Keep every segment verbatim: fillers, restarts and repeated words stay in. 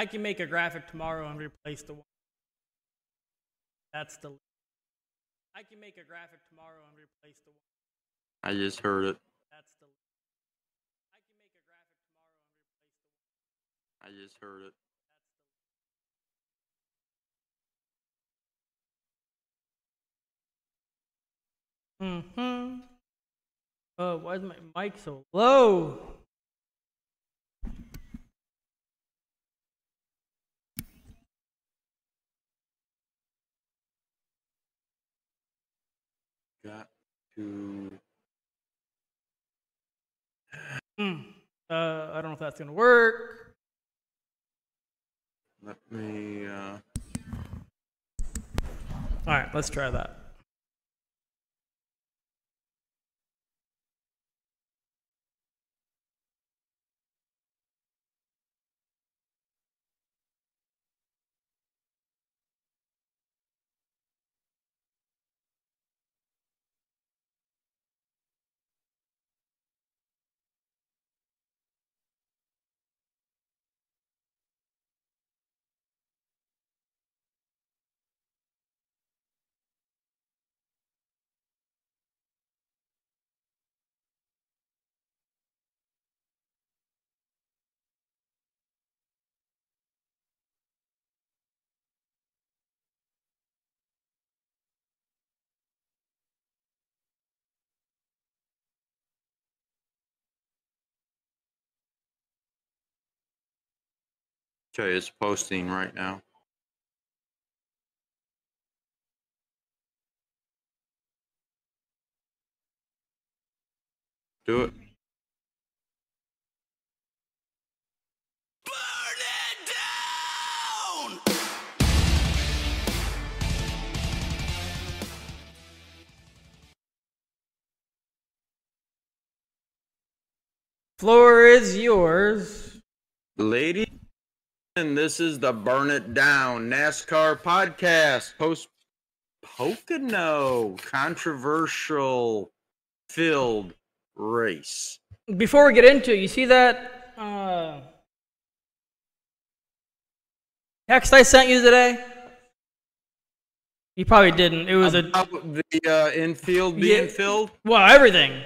I can make a graphic tomorrow and replace the one. That's the. I can make a graphic tomorrow and replace the one. I just heard it. That's the. I can make a graphic tomorrow and replace the one. I just heard it. Mm-hmm. Oh, why is my mic so low? Got to. Mm. Uh, I don't know if that's gonna work. Let me. Uh... All right, let's try that. Is posting right now. Do it. Burn it down. Floor is yours, lady. And this is the Burn It Down NASCAR podcast post Pocono controversial filled race. Before we get into it, you see that uh, text I sent you today? You probably didn't. It was about a the uh, infield being yeah, filled. Well, everything.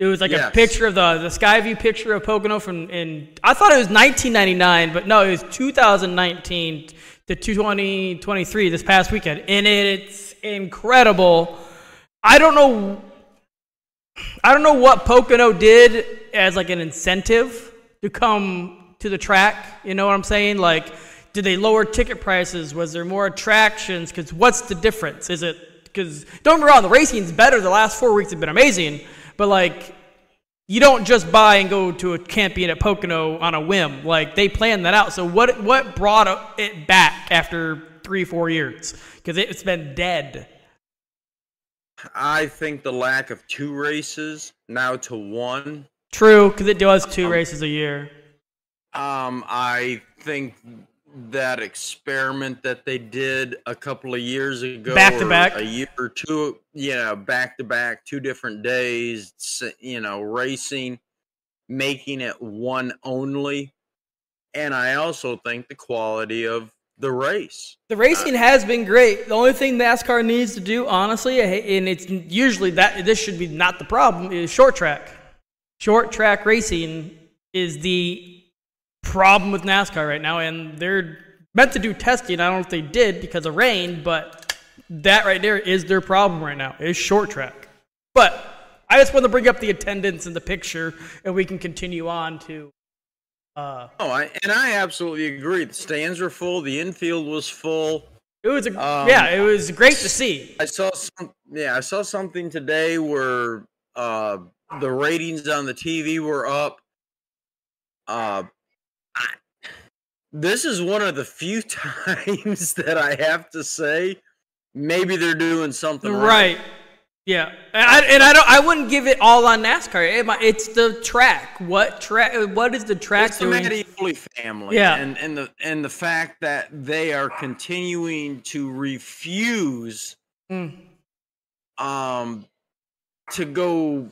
It was like yes. a picture of the the Skyview picture of Pocono from in I thought it was nineteen ninety-nine, but no, it was two thousand nineteen to twenty twenty-three this past weekend, and it's incredible. I don't know, I don't know what Pocono did as like an incentive to come to the track. You know what I'm saying? Like, did they lower ticket prices? Was there more attractions? Because what's the difference? Is it because don't get me wrong, the racing's better. The last four weeks have been amazing. But, like, you don't just buy and go to a camping at Pocono on a whim. Like, they planned that out. So what what brought it back after three, four years? Because it's been dead. I think the lack of two races now to one. True, because it does two um, races a year. Um, I think that experiment that they did a couple of years ago, back to back, a year or two, you know, back to back, two different days, you know, racing, making it one only. And I also think the quality of the race. The racing uh, has been great. The only thing NASCAR needs to do, honestly, and it's usually that this should be not the problem, is short track. Short track racing is the problem with NASCAR right now, and they're meant to do testing. I don't know if they did because of rain, but that right there is their problem right now, is short track. But I just want to bring up the attendance in the picture, and we can continue on to uh oh I, and I absolutely agree. The stands were full, the infield was full. It was a, um, yeah it was great to see. I saw some yeah I saw something today where uh the ratings on the T V were up. uh This is one of the few times that I have to say maybe they're doing something right. Right. Yeah, and I, and I don't. I wouldn't give it all on NASCAR. It's the track. What track? What is the track it's doing? It's the Mattioli family. Yeah, and and the and the fact that they are continuing to refuse, mm. um, to go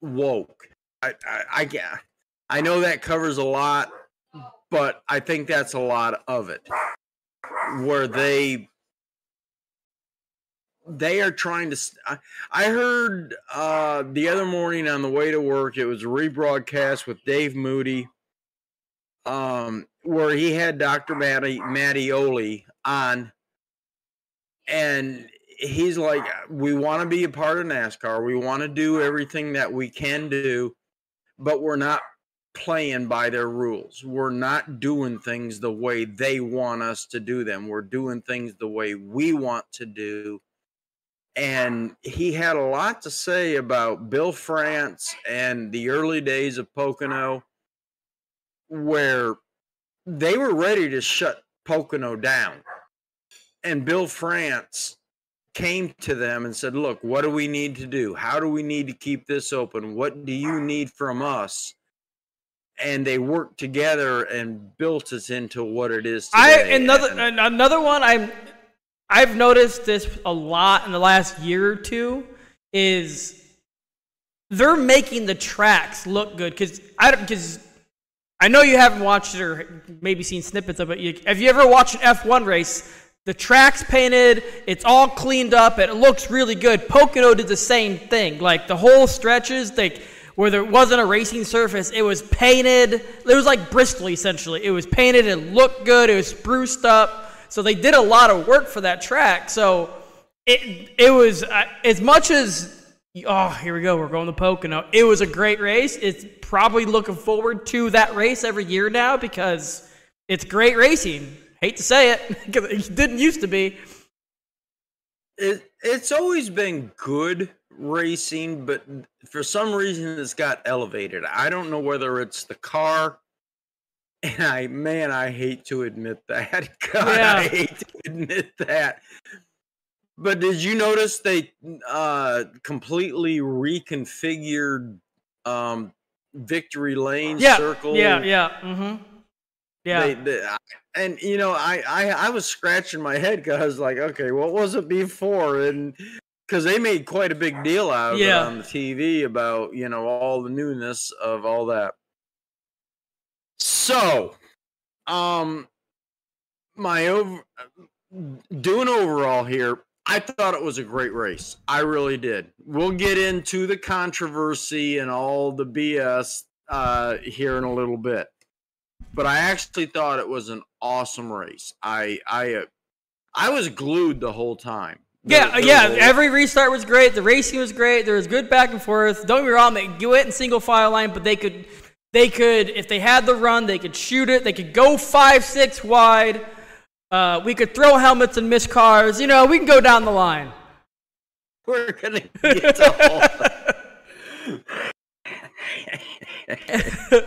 woke. I I I, I know that covers a lot. but I think that's a lot of it, where they they are trying to. I, I heard uh, the other morning on the way to work, it was a rebroadcast with Dave Moody, um, where he had Doctor Matti, Mattioli on, and he's like, we want to be a part of NASCAR. We want to do everything that we can do, but we're not playing by their rules. We're not doing things the way they want us to do them. We're doing things the way we want to do. And he had a lot to say about Bill France and the early days of Pocono, where they were ready to shut Pocono down. And Bill France came to them and said, look, what do we need to do? How do we need to keep this open? What do you need from us? And they worked together and built us into what it is today. I, another, and, another one I'm, I've noticed this a lot in the last year or two is they're making the tracks look good. Because I, because I know you haven't watched it or maybe seen snippets of it. Have you ever watched an F one race? The track's painted, it's all cleaned up, and it looks really good. Pocono did the same thing. Like, the whole stretches, like, where there wasn't a racing surface, it was painted. It was like Bristol, essentially. It was painted, it looked good, it was spruced up. So they did a lot of work for that track. So it it was, uh, as much as, oh, here we go, we're going to Pocono. It was a great race. It's probably looking forward to that race every year now because it's great racing. Hate to say it, because it didn't used to be. It, it's always been good racing, but for some reason it's got elevated. I don't know whether it's the car, and I, man, I hate to admit that. God, yeah. I hate to admit that. But did you notice they uh, completely reconfigured um, Victory Lane yeah. Circle? Yeah, yeah, mm-hmm. yeah. They, they, I, And, you know, I, I, I was scratching my head because I was like, okay, what was it before? And because they made quite a big deal out of yeah. it on the T V about, you know, all the newness of all that. So, um, my over, doing overall here, I thought it was a great race. I really did. We'll get into the controversy and all the B S uh, here in a little bit. But I actually thought it was an awesome race. I I uh, I was glued the whole time. The, yeah, the yeah. Whole... Every restart was great. The racing was great. There was good back and forth. Don't get me wrong, they do it in single file line, but they could, they could, if they had the run, they could shoot it. They could go five, six wide. Uh, we could throw helmets and miss cars. You know, we can go down the line. We're gonna get to all.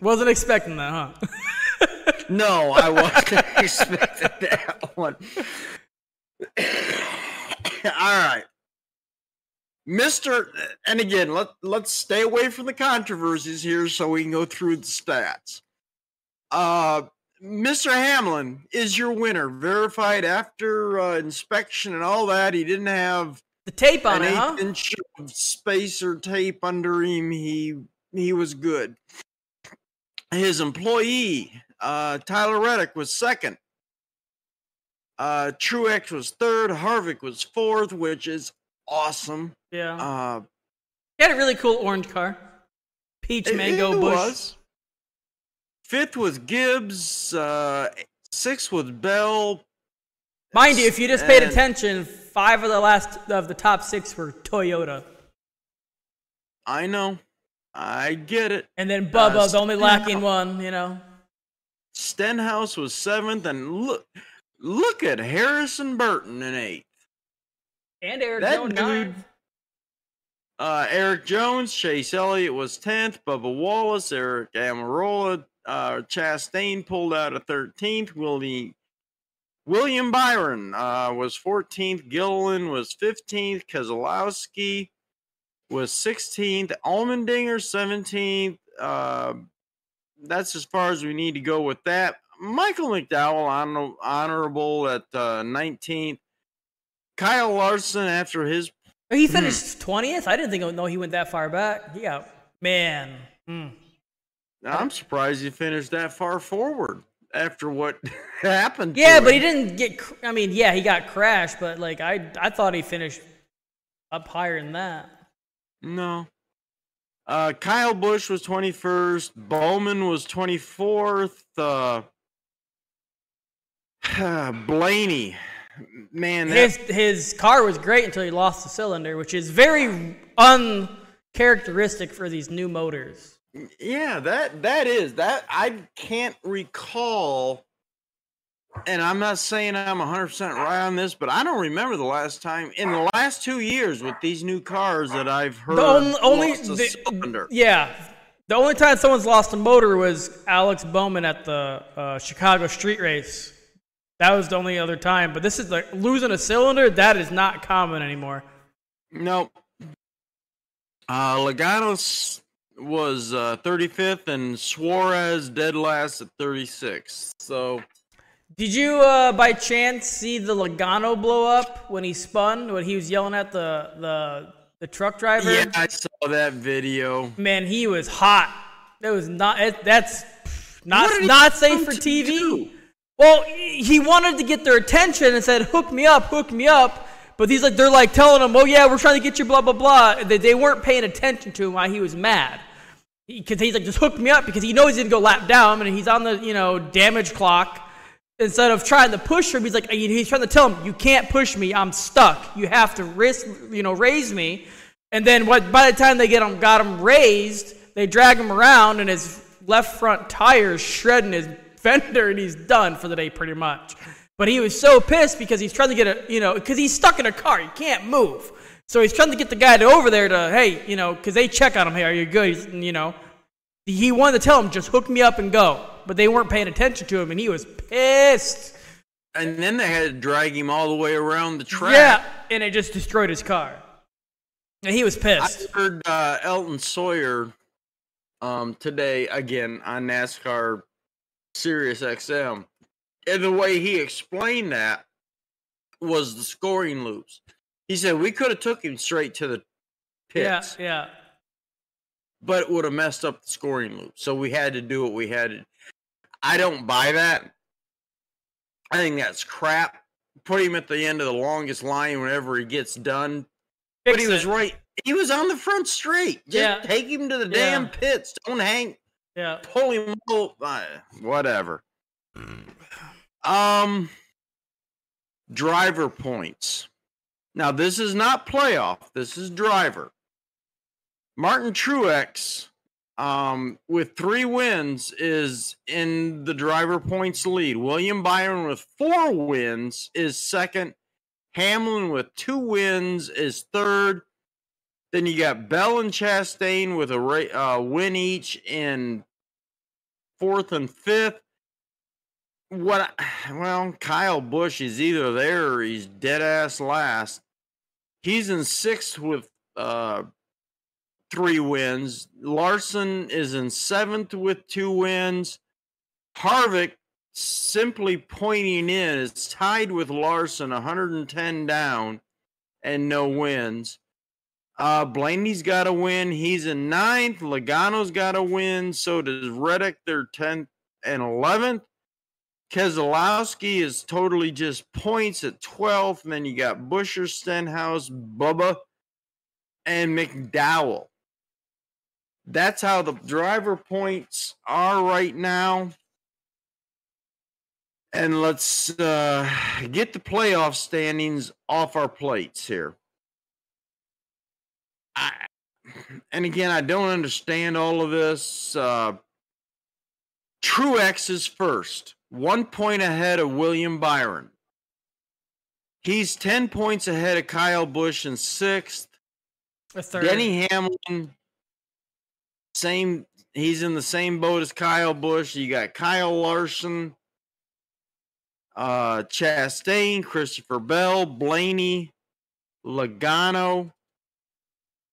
Wasn't expecting that, huh? No, I wasn't expecting that one. All right. Mister, and again, let, let's stay away from the controversies here so we can go through the stats. Uh, Mister Hamlin is your winner, verified after uh, inspection and all that. He didn't have the tape on it, huh? An eighth inch of spacer tape under him. He, he was good. His employee, uh, Tyler Reddick, was second. Uh, Truex was third. Harvick was fourth, which is awesome. Yeah. Uh, he had a really cool orange car. Peach, it, mango, it Busch. Was. Fifth was Gibbs. Uh, sixth was Bell. Mind you, if you just paid and, attention, five of the last of the top six were Toyota. I know. I get it. And then Bubba's uh, only lacking one, you know. Stenhouse was seventh, and look, look at Harrison Burton in eighth, and Eric that Jones dude, uh, Eric Jones, Chase Elliott was tenth. Bubba Wallace, Eric Amarola, uh, Chastain pulled out of thirteenth. Willie, William Byron uh, was fourteenth. Gilliland was fifteenth. Keselowski was sixteenth, Allmendinger seventeenth. Uh, that's as far as we need to go with that. Michael McDowell, honor, honorable at uh, nineteenth. Kyle Larson after his... He finished twentieth? I didn't think, no, he went that far back. Yeah, man. Mm. I'm surprised he finished that far forward after what happened. Yeah, to but him. He didn't get. I mean, yeah, he got crashed, but like I, I thought he finished up higher than that. No. Uh, Kyle Busch was twenty-first. Bowman was twenty-fourth. Uh, Blaney, man, that... his his car was great until he lost the cylinder, which is very uncharacteristic for these new motors. Yeah, that that is that I can't recall, and I'm not saying I'm one hundred percent right on this, but I don't remember the last time in the last two years with these new cars that I've heard the only, only lost a the, cylinder. Yeah, the only time someone's lost a motor was Alex Bowman at the uh, Chicago Street Race. That was the only other time. But this is like losing a cylinder. That is not common anymore. Nope. Uh, Logano was uh, thirty-fifth and Suarez dead last at thirty-sixth. So, did you uh, by chance see the Logano blow up when he spun, when he was yelling at the, the, the truck driver? Yeah, I saw that video. Man, he was hot. That was not, it, that's not, not safe for T V. Do? Well, he wanted to get their attention and said, hook me up, hook me up. But he's like, they're like telling him, oh, yeah, we're trying to get you, blah, blah, blah. They, they weren't paying attention to him while he was mad. Because he, he's like, just hook me up because he knows he's going to go lap down and he's on the, you know, damage clock. Instead of trying to push him, he's like, he's trying to tell him, you can't push me. I'm stuck. You have to risk, you know, raise me. And then what, by the time they get him, got him raised, they drag him around and his left front tire is shredding his fender and he's done for the day pretty much. But he was so pissed because he's trying to get a, you know, because he's stuck in a car. He can't move. So he's trying to get the guy to over there to, hey, you know, because they check on him. Hey, are you good? He's, you know, he wanted to tell him, just hook me up and go. But they weren't paying attention to him and he was pissed. And then they had to drag him all the way around the track. Yeah, and it just destroyed his car. And he was pissed. I heard uh, Elton Sawyer um, today, again, on NASCAR SiriusXM, and the way he explained that was the scoring loops. He said we could have took him straight to the pits, yeah, yeah, but it would have messed up the scoring loop. So we had to do what we had to. I don't buy that. I think that's crap. Put him at the end of the longest line whenever he gets done. Fix but he it. was right. He was on the front straight. Just yeah. take him to the yeah. damn pits. Don't hang. Yeah. Pull him up. Whatever. Um, driver points. Now, this is not playoff. This is driver. Martin Truex, um, with three wins, is in the driver points lead. William Byron with four wins is second. Hamlin with two wins is third. Then you got Bell and Chastain with a uh, win each in fourth and fifth. What? I, well, Kyle Busch is either there or he's dead ass last. He's in sixth with uh, three wins. Larson is in seventh with two wins. Harvick simply pointing in is tied with Larson, one hundred ten down and no wins. Uh, Blaney's got a win. He's in ninth. Logano's got a win. So does Reddick. They're tenth and eleventh. Keselowski is totally just points at twelfth. And then you got Buescher, Stenhouse, Bubba, and McDowell. That's how the driver points are right now. And let's uh, get the playoff standings off our plates here. I, and again, I don't understand all of this. Uh, Truex is first, one point ahead of William Byron. He's ten points ahead of Kyle Busch in sixth. Denny Hamlin, same. He's in the same boat as Kyle Busch. You got Kyle Larson, uh, Chastain, Christopher Bell, Blaney, Logano,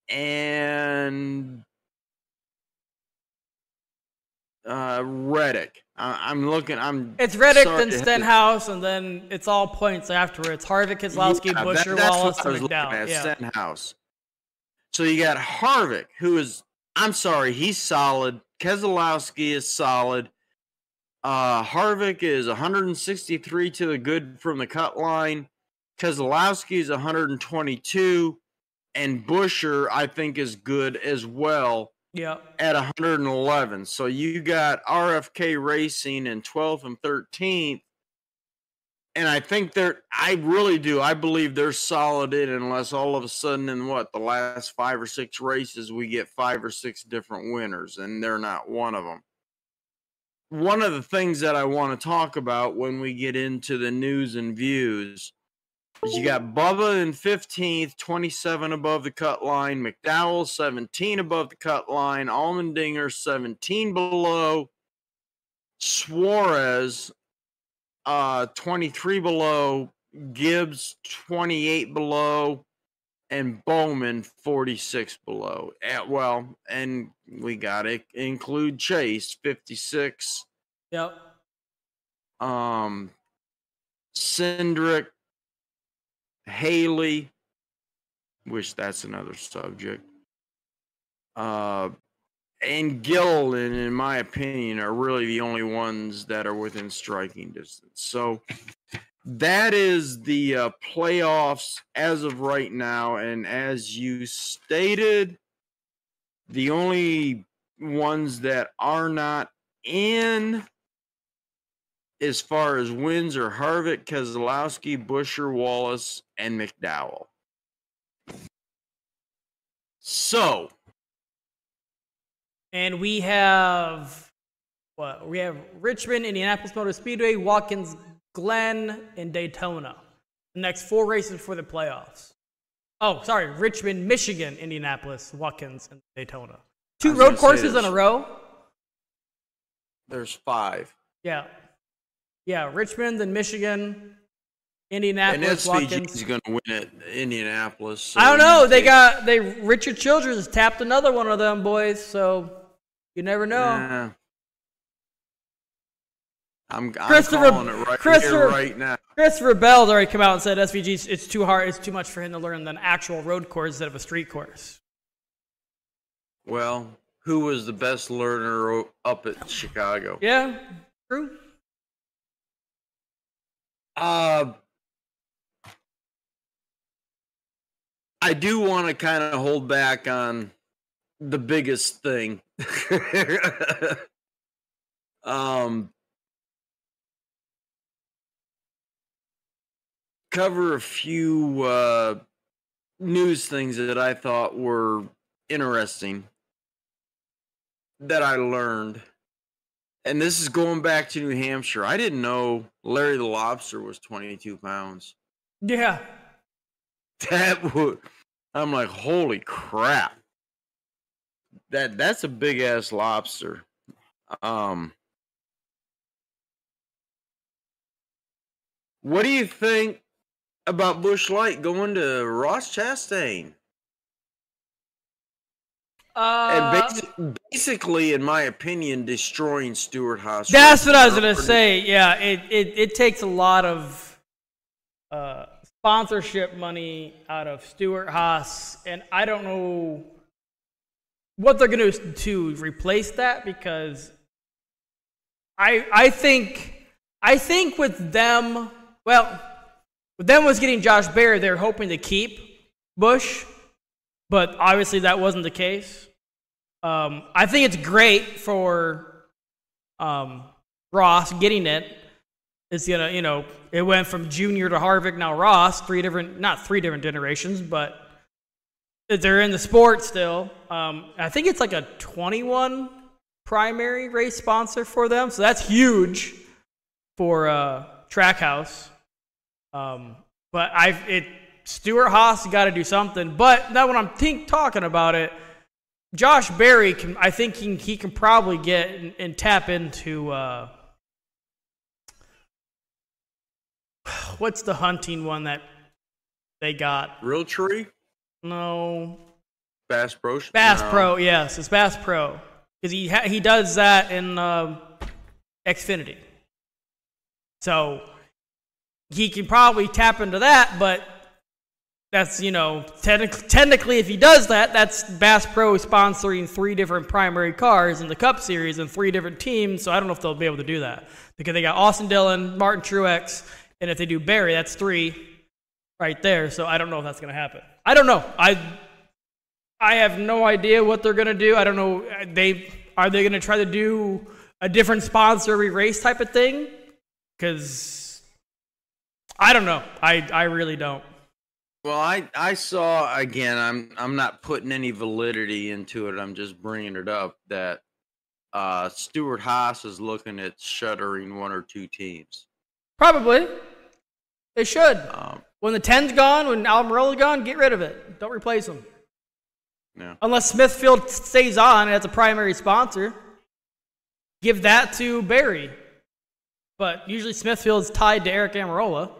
and uh, Reddick. I, I'm looking. I'm. It's Reddick, then Stenhouse, and then it's all points afterwards. Harvick, Keselowski, yeah, Buescher, that, Wallace, and McDowell. Yeah. Stenhouse. So you got Harvick, who is I'm sorry, he's solid. Keselowski is solid. Uh, Harvick is one hundred sixty-three to the good from the cut line. Keselowski is one hundred twenty-two. And Buescher, I think, is good as well. Yeah, at one hundred eleven. So you got R F K Racing in twelfth and thirteenth. And I think they're, I really do. I believe they're solid in unless all of a sudden in what, the last five or six races, we get five or six different winners, and they're not one of them. One of the things that I want to talk about when we get into the news and views is you got Bubba in fifteenth, twenty-seven above the cut line, McDowell seventeen above the cut line, Allmendinger seventeen below, Suarez Uh, twenty-three below, Gibbs twenty-eight below, and Bowman forty-six below. At, well, and we got to include Chase fifty-six. Yep. Um, Cindric, Haley. Wish that's another subject. Uh. And Gilliland, in my opinion, are really the only ones that are within striking distance. So that is the uh, playoffs as of right now. And as you stated, the only ones that are not in as far as wins are Harvick, Keselowski, Buescher, Wallace, and McDowell. So... And we have, what, we have Richmond, Indianapolis Motor Speedway, Watkins Glen, and Daytona. The next four races for the playoffs. Oh, sorry, Richmond, Michigan, Indianapolis, Watkins, and Daytona. Two road courses in a row? There's five. Yeah. Yeah, Richmond, then Michigan, Indianapolis, and Watkins. Is going to win at Indianapolis. So I don't know. They got they Richard Childress tapped another one of them boys, so you never know. Yeah. I'm, I'm Christopher, calling it right Christopher, here right now. Christopher Bell's already come out and said S V G it's too hard, it's too much for him to learn an actual road course instead of a street course. Well, who was the best learner up at Chicago? Yeah, true. Uh. I do want to kind of hold back on the biggest thing. um, cover a few uh, news things that I thought were interesting that I learned. And this is going back to New Hampshire. I didn't know Larry the Lobster was twenty-two pounds. Yeah. That would, I'm like, holy crap. That that's a big ass lobster. Um, what do you think about Busch Light going to Ross Chastain? Uh, and basi- basically, in my opinion, destroying Stewart Haas. That's what I was gonna say. Yeah, it it it takes a lot of. Uh, Sponsorship money out of Stewart Haas, and I don't know what they're going to do to replace that because I I think I think with them, well, with them was getting Josh Berry, they're hoping to keep Busch, but obviously that wasn't the case. Um, I think it's great for um, Ross getting it. It's gonna, you know, it went from junior to Harvick, now Ross, three different, not three different generations, but they're in the sport still. Um, I think it's like a twenty-one primary race sponsor for them, so that's huge for uh, Trackhouse. Um, but I, it Stewart Haas got to do something. But now when I'm think, talking about it, Josh Berry, can, I think he, he can probably get and, and tap into. Uh, What's the hunting one that they got? Realtree? No. Bass Pro? Bass no. Pro, yes. It's Bass Pro. Because he ha- he does that in uh, Xfinity. So he can probably tap into that, but That's, you know, te- technically if he does that, that's Bass Pro sponsoring three different primary cars in the Cup Series and three different teams, so I don't know if they'll be able to do that. Because they got Austin Dillon, Martin Truex, and if they do Barry, that's three right there, so I don't know if that's going to happen. I don't know. I I have no idea what they're going to do. I don't know. They Are they going to try to do a different sponsor race type of thing? Because I don't know. I, I really don't. Well, I, I saw, again, I'm I'm not putting any validity into it. I'm just bringing it up that uh, Stewart Haas is looking at shuttering one or two teams. Probably. They should. Um, when the ten's gone, when Almirola's gone, get rid of it. Don't replace them. No. Unless Smithfield stays on as a primary sponsor. Give that to Barry. But usually Smithfield's tied to Eric Almirola.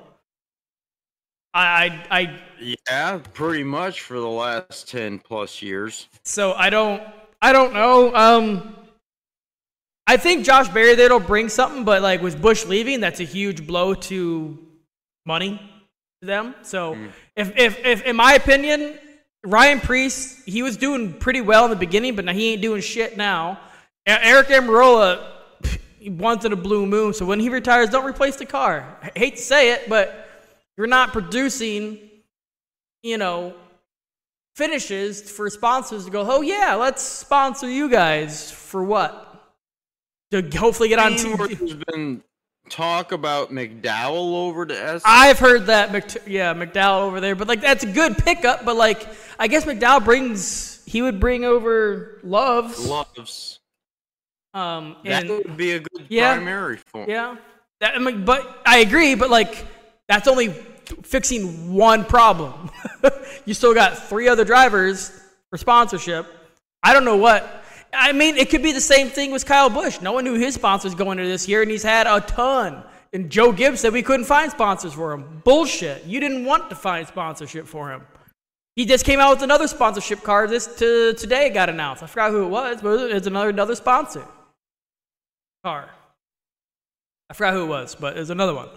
I, I, yeah, pretty much for the last ten plus years. So I don't, I don't know. Um, I think Josh Barry that'll bring something, but like with Busch leaving, that's a huge blow to money to them. So mm. if, if, if, in my opinion, Ryan Preece, he was doing pretty well in the beginning, but now he ain't doing shit now. Eric Almirola, once in a blue moon. So when he retires, don't replace the car. I hate to say it, but. You're not producing, you know, finishes for sponsors to go, oh, yeah, let's sponsor you guys for what? To hopefully get on T V. There's been talk about McDowell over to S. I've heard that, Mc- yeah, McDowell over there. But, like, that's a good pickup. But, like, I guess McDowell brings, he would bring over Loves. Loves. Um, and, that would be a good yeah, primary for him. Yeah. That, I mean, but I agree, but, like, that's only fixing one problem. You still got three other drivers for sponsorship. I don't know what. I mean, it could be the same thing with Kyle Busch. No one knew his sponsors going into this year, and he's had a ton. And Joe Gibbs said we couldn't find sponsors for him. Bullshit. You didn't want to find sponsorship for him. He just came out with another sponsorship card this to, today got announced. I forgot who it was, but it's another, another sponsor car. I forgot who it was, but it was another one.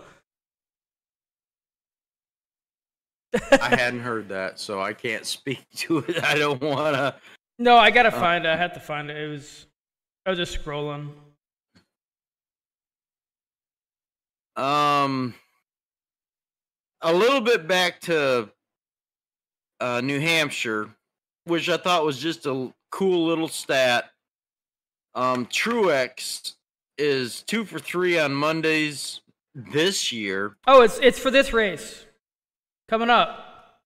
I hadn't heard that, so I can't speak to it. I don't want to. No, I got to find it. I had to find it. It was, I was just scrolling. Um, a little bit back to uh, New Hampshire, which I thought was just a cool little stat. Um, Truex is two for three on Mondays this year. Oh, it's it's for this race. Coming up,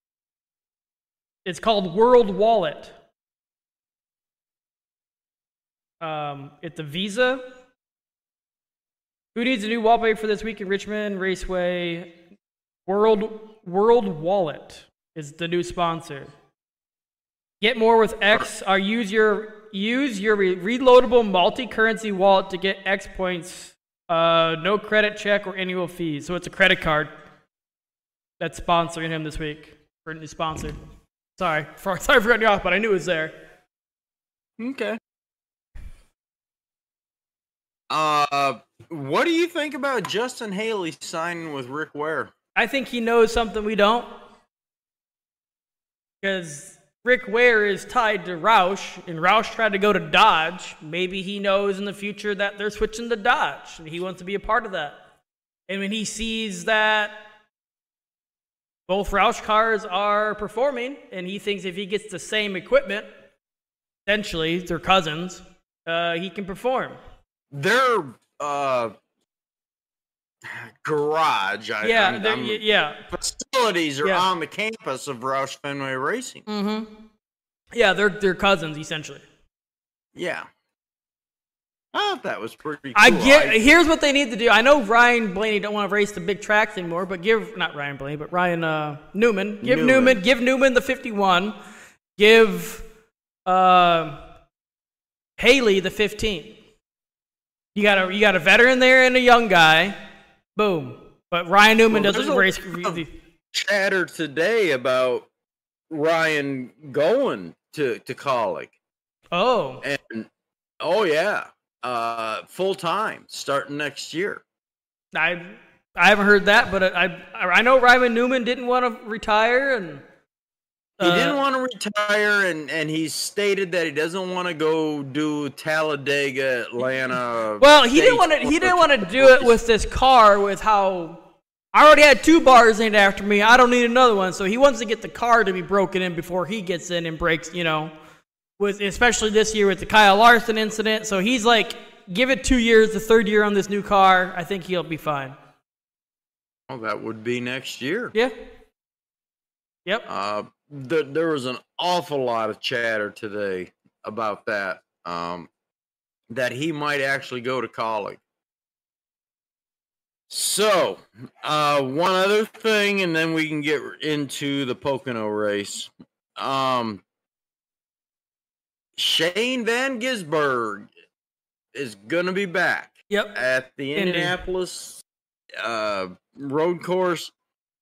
it's called World Wallet. Um, it's a Visa. Who needs a new wallpaper for this week in Richmond Raceway? World World Wallet is the new sponsor. Get more with X. Or use your use your re- reloadable multi-currency wallet to get X points. Uh, no credit check or annual fees. So it's a credit card. That's sponsoring him this week. For new sponsor. Sorry. For, sorry for cutting you off, but I knew it was there. Okay. Uh, what do you think about Justin Haley signing with Rick Ware? I think he knows something we don't. Because Rick Ware is tied to Roush, and Roush tried to go to Dodge. Maybe he knows in the future that they're switching to Dodge, and he wants to be a part of that. And when he sees that both Roush cars are performing, and he thinks if he gets the same equipment, essentially, they're cousins, uh, he can perform. Their uh, garage, I, yeah, I'm, I'm, yeah, facilities are yeah. on the campus of Roush Fenway Racing. Mm-hmm. Yeah, they're they're cousins, essentially. Yeah. I thought that was pretty cool. I get, I, here's what they need to do. I know Ryan Blaney don't want to race the big tracks anymore, but give, not Ryan Blaney, but Ryan uh, Newman. Give Newman. Newman. Give Newman the fifty-one. Give uh, Haley the fifteen. You got a, you got a veteran there and a young guy. Boom. But Ryan Newman well, doesn't race. Chatter today about Ryan going to, to college. Oh. And, oh, yeah. Uh, full time, starting next year. I I haven't heard that, but I I, I know Ryan Newman didn't want to retire, and He uh, didn't want to retire, and, and he stated that he doesn't want to go do Talladega, Atlanta. Well, he didn't want to. He didn't want to do it with this car. With how I already had two bars named after me, I don't need another one. So he wants to get the car to be broken in before he gets in and breaks. You know, with especially this year with the Kyle Larson incident. So he's like, give it two years. The third year on this new car, I think he'll be fine. Well, that would be next year. Yeah. Yep. Uh, th- there was an awful lot of chatter today about that, um, that he might actually go to college. So, uh, one other thing, and then we can get into the Pocono race. Um, Shane Van Gisbergen is going to be back yep. at the Indianapolis uh, road course.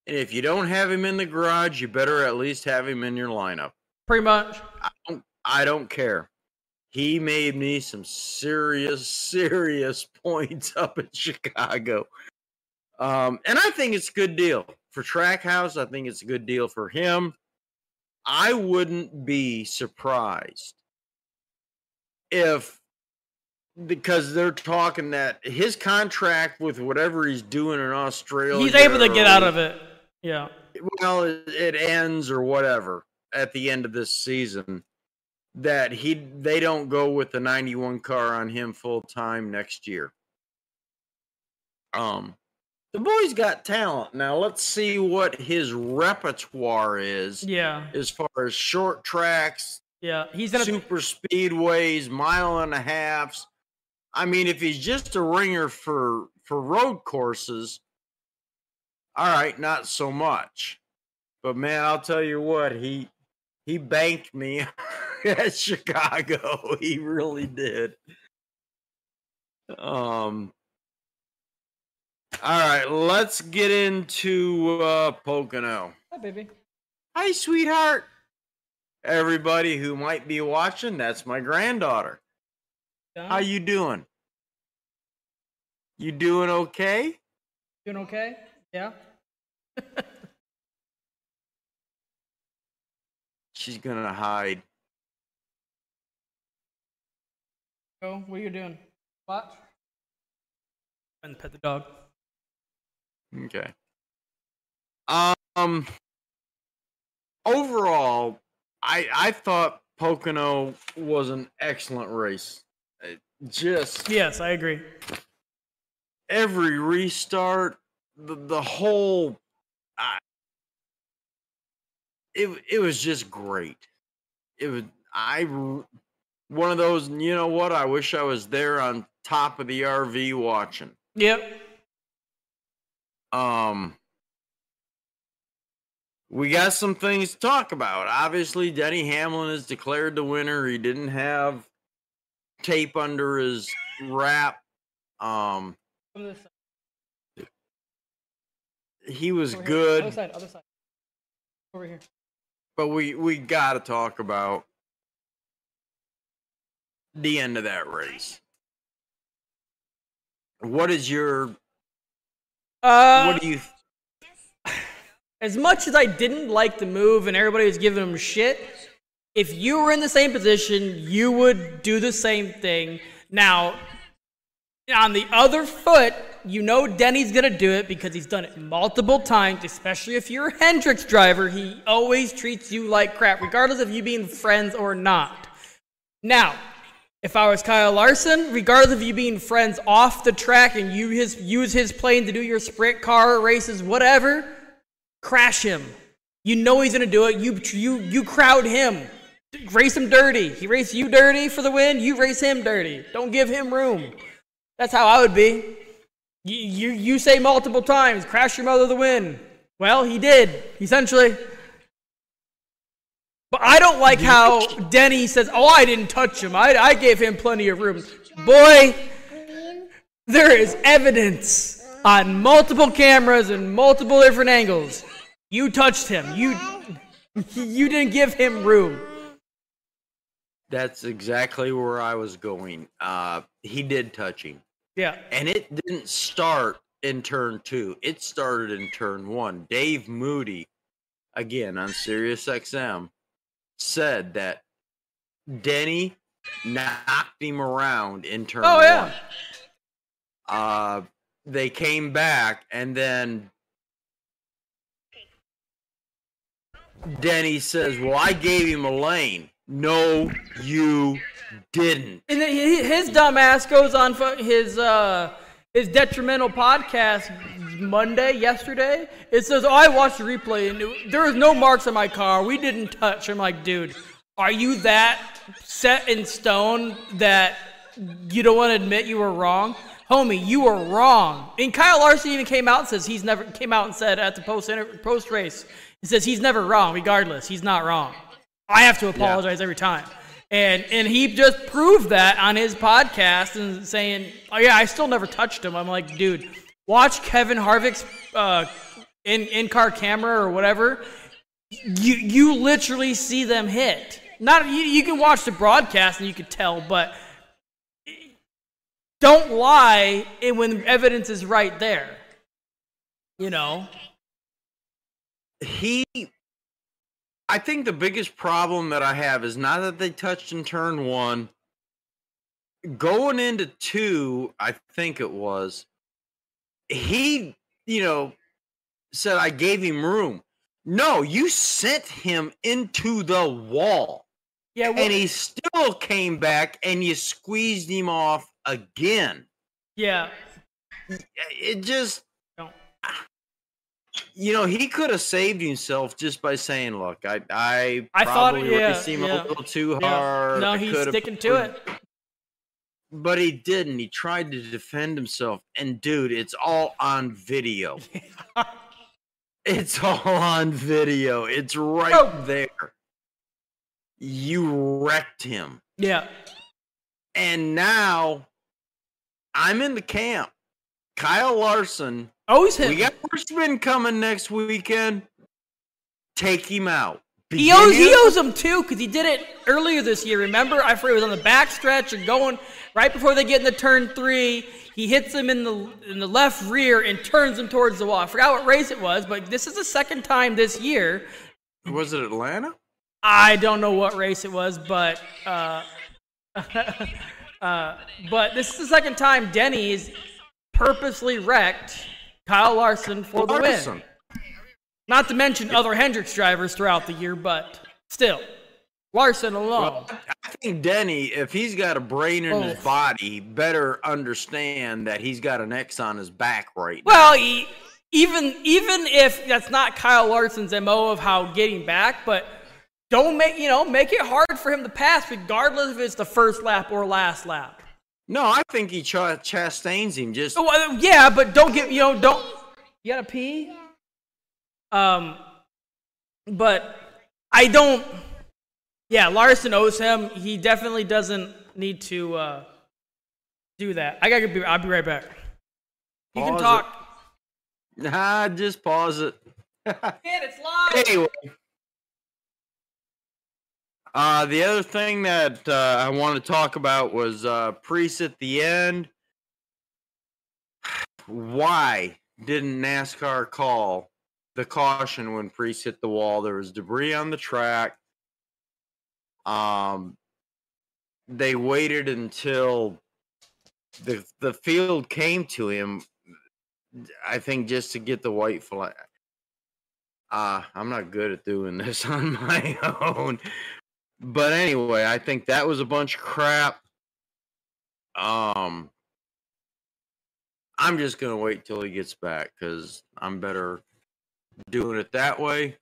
And if you don't have him in the garage, you better at least have him in your lineup. Pretty much. I don't, I don't care. He made me some serious, serious points up in Chicago. Um, and I think it's a good deal for Trackhouse. I think it's a good deal for him. I wouldn't be surprised if, because they're talking that his contract with whatever he's doing in Australia. He's able to get out of it. Yeah. Well, it ends or whatever at the end of this season, that he they don't go with the ninety-one car on him full time next year. Um, the boy's got talent. Now let's see what his repertoire is. Yeah. As far as short tracks. Yeah. He's gonna super speedways, mile and a halves. I mean, if he's just a ringer for for road courses, all right, not so much. But man, I'll tell you what, he he banked me at Chicago. He really did. Um. All right, let's get into uh, Pocono. Hi, baby. Hi, sweetheart. Everybody who might be watching, that's my granddaughter. How you doing? You doing okay? Doing okay? Yeah. She's gonna hide. Oh, what are you doing? Watch. And pet the dog. Okay. Um. Overall, I I thought Pocono was an excellent race. Just yes, I agree. Every restart, the, the whole, I, it it was just great. It was I one of those. You know what? I wish I was there on top of the R V watching. Yep. Um, we got some things to talk about. Obviously, Denny Hamlin is declared the winner. He didn't have tape under his wrap. Um, he was over good. Other side, other side. Over here. But we we gotta talk about the end of that race. What is your? Uh, what do you? Th- as much as I didn't like the move, and everybody was giving him shit. If you were in the same position, you would do the same thing. Now, on the other foot, you know Denny's going to do it because he's done it multiple times, especially if you're a Hendrick's driver. He always treats you like crap, regardless of you being friends or not. Now, if I was Kyle Larson, regardless of you being friends off the track and you his, use his plane to do your sprint car races, whatever, crash him. You know he's going to do it. You, you, you crowd him. Race him dirty. He race you dirty for the win. You race him dirty. Don't give him room. That's how I would be. You you, you say multiple times, crash your mother to win. Well, he did, essentially. But I don't like how Denny says, oh, I didn't touch him. I, I gave him plenty of room. Boy, there is evidence on multiple cameras and multiple different angles. You touched him. You you didn't give him room. That's exactly where I was going. Uh, he did touch him. Yeah. And it didn't start in turn two. It started in turn one. Dave Moody, again on SiriusXM, said that Denny knocked him around in turn oh, yeah. one. Uh, they came back, and then Denny says, well, I gave him a lane. No, you didn't. And his dumb ass goes on his uh, his detrimental podcast Monday, yesterday. It says, oh, I watched the replay, and there was no marks on my car. We didn't touch. I'm like, dude, are you that set in stone that you don't want to admit you were wrong? Homie, you were wrong. And Kyle Larson even came out and says he's never came out and said at the post post race, he says he's never wrong. Regardless, he's not wrong. I have to apologize yeah. every time. And and he just proved that on his podcast and saying, oh, yeah, I still never touched him. I'm like, dude, watch Kevin Harvick's uh, in, in-car camera or whatever. You you literally see them hit. Not you, you can watch the broadcast and you could tell, but don't lie when evidence is right there. You know? He... I think the biggest problem that I have is not that they touched in turn one. Going into two, I think it was, he, you know, said, I gave him room. No, you sent him into the wall. Yeah, well, and he still came back and you squeezed him off again. Yeah. It just... You know, he could have saved himself just by saying, "Look, I, I, I probably thought, yeah, raced him yeah. a little too yeah. hard." No, I he's sticking to it. But he didn't. He tried to defend himself, and dude, it's all on video. It's all on video. It's right oh. there. You wrecked him. Yeah. And now, I'm in the camp. Kyle Larson. Always him. We got Bushman coming next weekend. Take him out. He owes, he owes him, too, because he did it earlier this year. Remember? I forget, it was on the backstretch and going right before they get into turn three. He hits him in the in the left rear and turns him towards the wall. I forgot what race it was, but this is the second time this year. Was it Atlanta? I don't know what race it was, but uh, uh, but this is the second time Denny is purposely wrecked Kyle Larson for the Larson. win. Not to mention other Hendrick drivers throughout the year, but still, Larson alone. Well, I think Denny, if he's got a brain in oh. his body, he better understand that he's got an X on his back right well, now. Well, he, even even if that's not Kyle Larson's M O of how getting back, but don't make you know make it hard for him to pass, regardless if it's the first lap or last lap. No, I think he ch- chastains him. Just oh, uh, yeah, but don't get you know don't you gotta pee. Um, but I don't. Yeah, Larson owes him. He definitely doesn't need to uh, do that. I gotta be. I'll be right back. You pause can talk. It. Nah, just pause it. Man, it's live. Anyway. Uh, the other thing that uh, I want to talk about was uh, Priest at the end. Why didn't NASCAR call the caution when Priest hit the wall? There was debris on the track. Um, they waited until the the field came to him, I think, just to get the white flag. Uh, I'm not good at doing this on my own. But anyway, I think that was a bunch of crap. Um, I'm just going to wait till he gets back because I'm better doing it that way.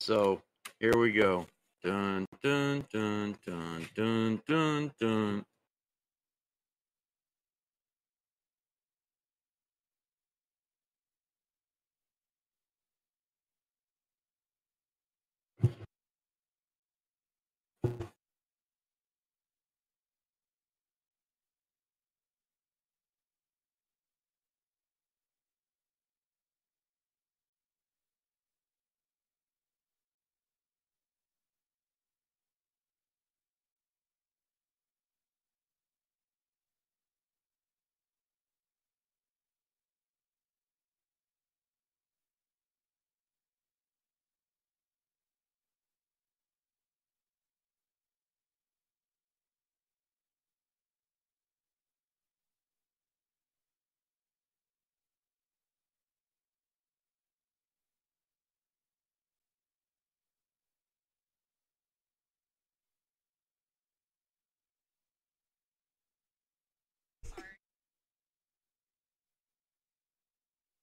So here we go. Dun, dun, dun, dun, dun, dun, dun.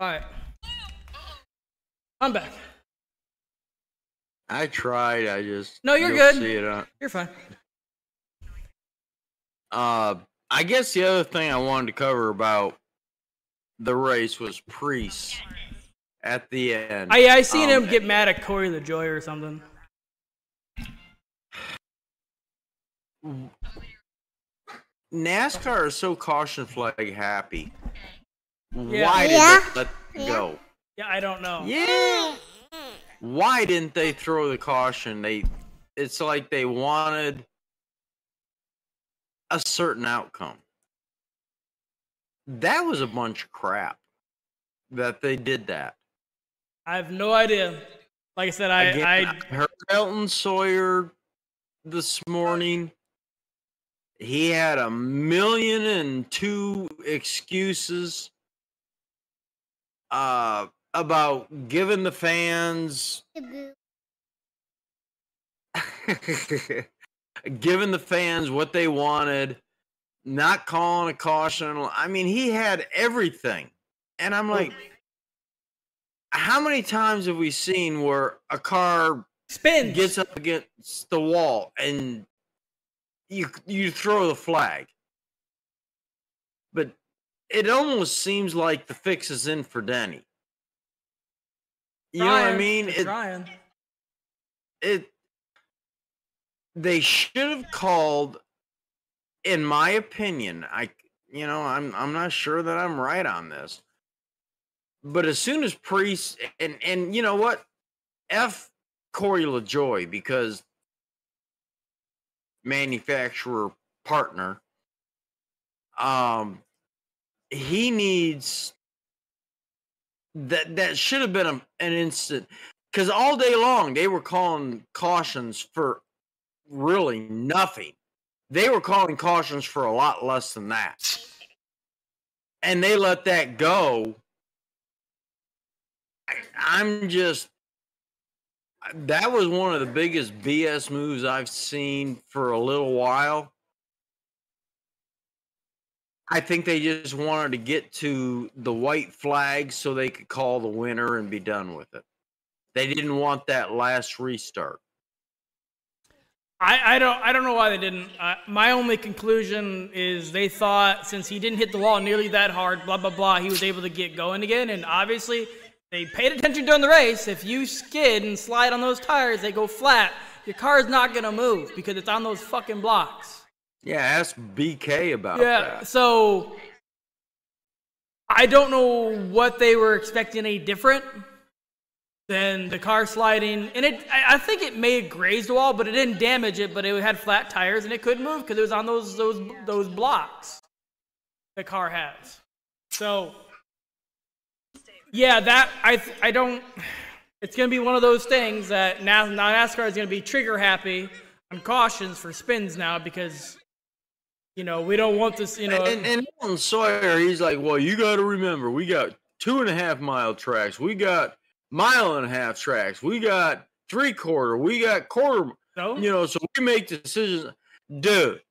All right. I'm back. I tried. I just. No, you're good. See it on. You're fine. Uh, I guess the other thing I wanted to cover about the race was Priest at the end. I I seen um, him get mad at Corey LaJoy or something. NASCAR is so caution flag happy. Yeah. Why did yeah. they let them go? Yeah, I don't know. Yeah. Why didn't they throw the caution? They, it's like they wanted a certain outcome. That was a bunch of crap that they did that. I have no idea. Like I said, I, Again, I... I heard Elton Sawyer this morning. He had a million and two excuses uh, about giving the fans... giving the fans what they wanted, not calling a caution. I mean, he had everything. And I'm like, how many times have we seen where a car spins, gets up against the wall, and... You you throw the flag. But it almost seems like the fix is in for Denny. You Ryan, know what I mean? It, Ryan. it they should have called, in my opinion, I you know, I'm I'm not sure that I'm right on this. But as soon as Priest and and you know what? F Corey LaJoy, because manufacturer partner, um he needs that. That should have been a, an instant, because all day long they were calling cautions for really nothing. They were calling cautions for a lot less than that, and they let that go. I, I'm just That was one of the biggest B S moves I've seen for a little while. I think they just wanted to get to the white flag so they could call the winner and be done with it. They didn't want that last restart. I, I don't I don't know why they didn't. Uh, my only conclusion is they thought since he didn't hit the wall nearly that hard, blah, blah, blah, he was able to get going again, and obviously... They paid attention during the race. If you skid and slide on those tires, they go flat. Your car's not going to move because it's on those fucking blocks. Yeah, ask B K about yeah, that. Yeah, so I don't know what they were expecting any different than the car sliding. And it, I think it may have grazed the wall, but it didn't damage it, but it had flat tires and it couldn't move because it was on those, those, those blocks the car has. So... Yeah, that, I I don't, it's going to be one of those things that now NASCAR is going to be trigger happy on cautions for spins now because, you know, we don't want this, you know. And, and, and Sawyer, he's like, well, you got to remember, we got two and a half mile tracks. We got mile and a half tracks. We got three quarter. We got quarter, so? you know, so we make decisions. Dude,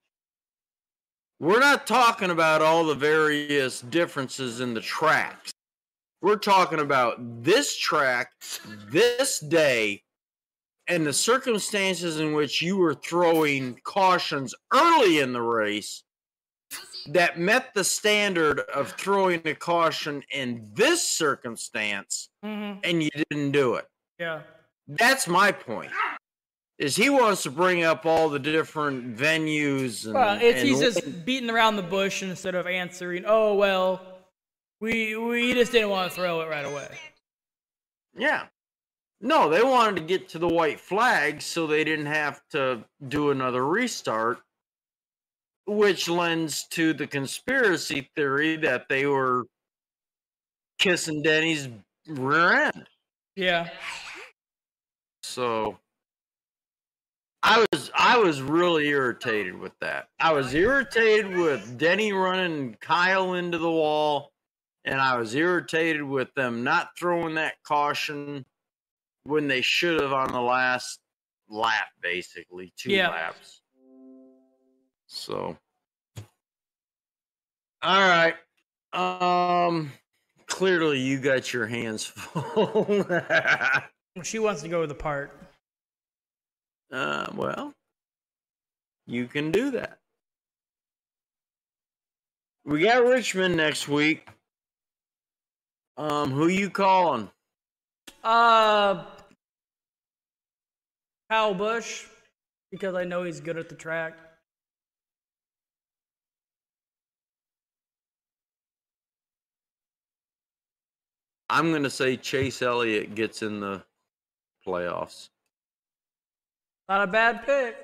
we're not talking about all the various differences in the tracks. We're talking about this track, this day, and the circumstances in which you were throwing cautions early in the race that met the standard of throwing a caution in this circumstance, mm-hmm. and you didn't do it. Yeah. That's my point. Is he wants to bring up all the different venues. And, well, it's, and he's just beating around the bush instead of answering, oh, well... We we just didn't want to throw it right away. Yeah. No, they wanted to get to the white flag so they didn't have to do another restart, which lends to the conspiracy theory that they were kissing Denny's rear end. Yeah. So I was I was really irritated with that. I was irritated with Denny running Kyle into the wall. And I was irritated with them not throwing that caution when they should have on the last lap, basically, two yeah. laps. So, all right. Um, Clearly, you got your hands full. She wants to go with the part. Uh, well, you can do that. We got Richmond next week. Um, who you calling? Uh, Kyle Busch, because I know he's good at the track. I'm going to say Chase Elliott gets in the playoffs. Not a bad pick.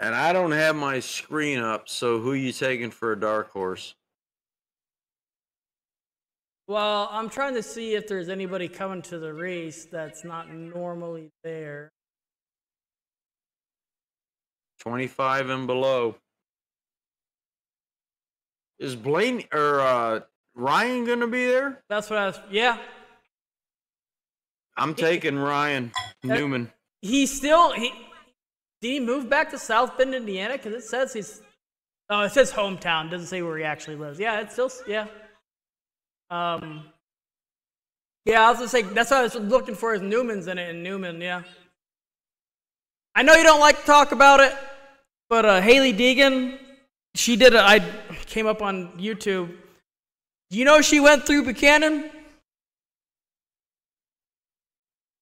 And I don't have my screen up, so who are you taking for a dark horse? Well, I'm trying to see if there's anybody coming to the race that's not normally there. twenty-five and below. Is Blaine or uh, Ryan going to be there? That's what I was. Yeah. I'm taking Ryan Newman. He's still. He, did he move back to South Bend, Indiana? Because it says he's. Oh, it says hometown. Doesn't say where he actually lives. Yeah, it's still. Yeah. Um. Yeah, I was going to say. That's what I was looking for is Newman's in it. And Newman, yeah. I know you don't like to talk about it, but uh, Haley Deegan. She did a, I came up on YouTube. You know she went through Buchanan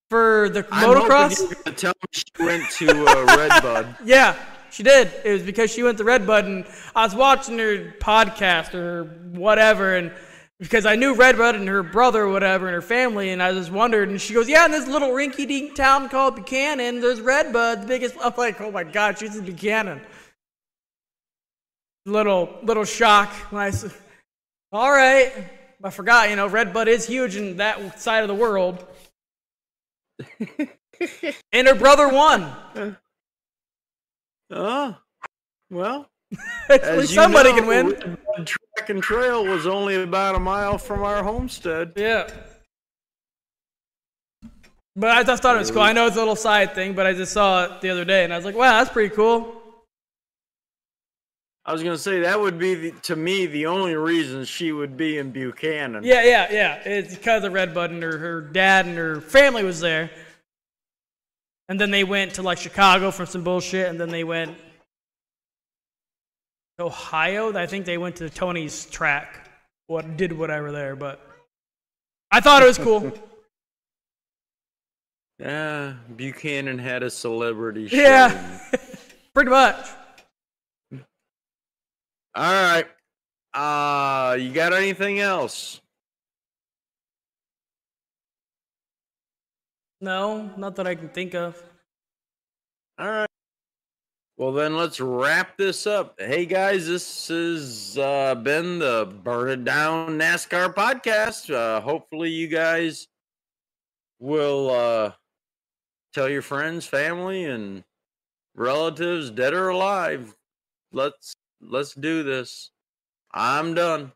for the I'm motocross? You're gonna tell me she went to uh, Redbud. Yeah, she did. It was because she went to Redbud, and I was watching her podcast or whatever, and because I knew Redbud and her brother or whatever and her family, and I just wondered, and she goes, yeah, in this little rinky-dink town called Buchanan, there's Redbud, the biggest. I'm like, oh my God, she's in Buchanan. Little little shock when I said, all right, I forgot, you know, Redbud is huge in that side of the world. And her brother won. Oh, well. At least somebody know, can win. Redbud Track and Trail was only about a mile from our homestead. Yeah. But I just thought it was cool. I know it's a little side thing, but I just saw it the other day, and I was like, wow, that's pretty cool. I was going to say, that would be, the, to me, the only reason she would be in Buchanan. Yeah, yeah, yeah. It's because of Redbud and her, her dad and her family was there. And then they went to, like, Chicago for some bullshit, and then they went to Ohio. I think they went to Tony's track, what did whatever there, but I thought it was cool. Yeah, uh, Buchanan had a celebrity show. Yeah, pretty much. All right. Uh, you got anything else? No, not that I can think of. All right. Well, then let's wrap this up. Hey, guys, this has uh, been the Burn It Down NASCAR podcast. Uh, hopefully you guys will uh, tell your friends, family, and relatives, dead or alive. Let's Let's do this. I'm done.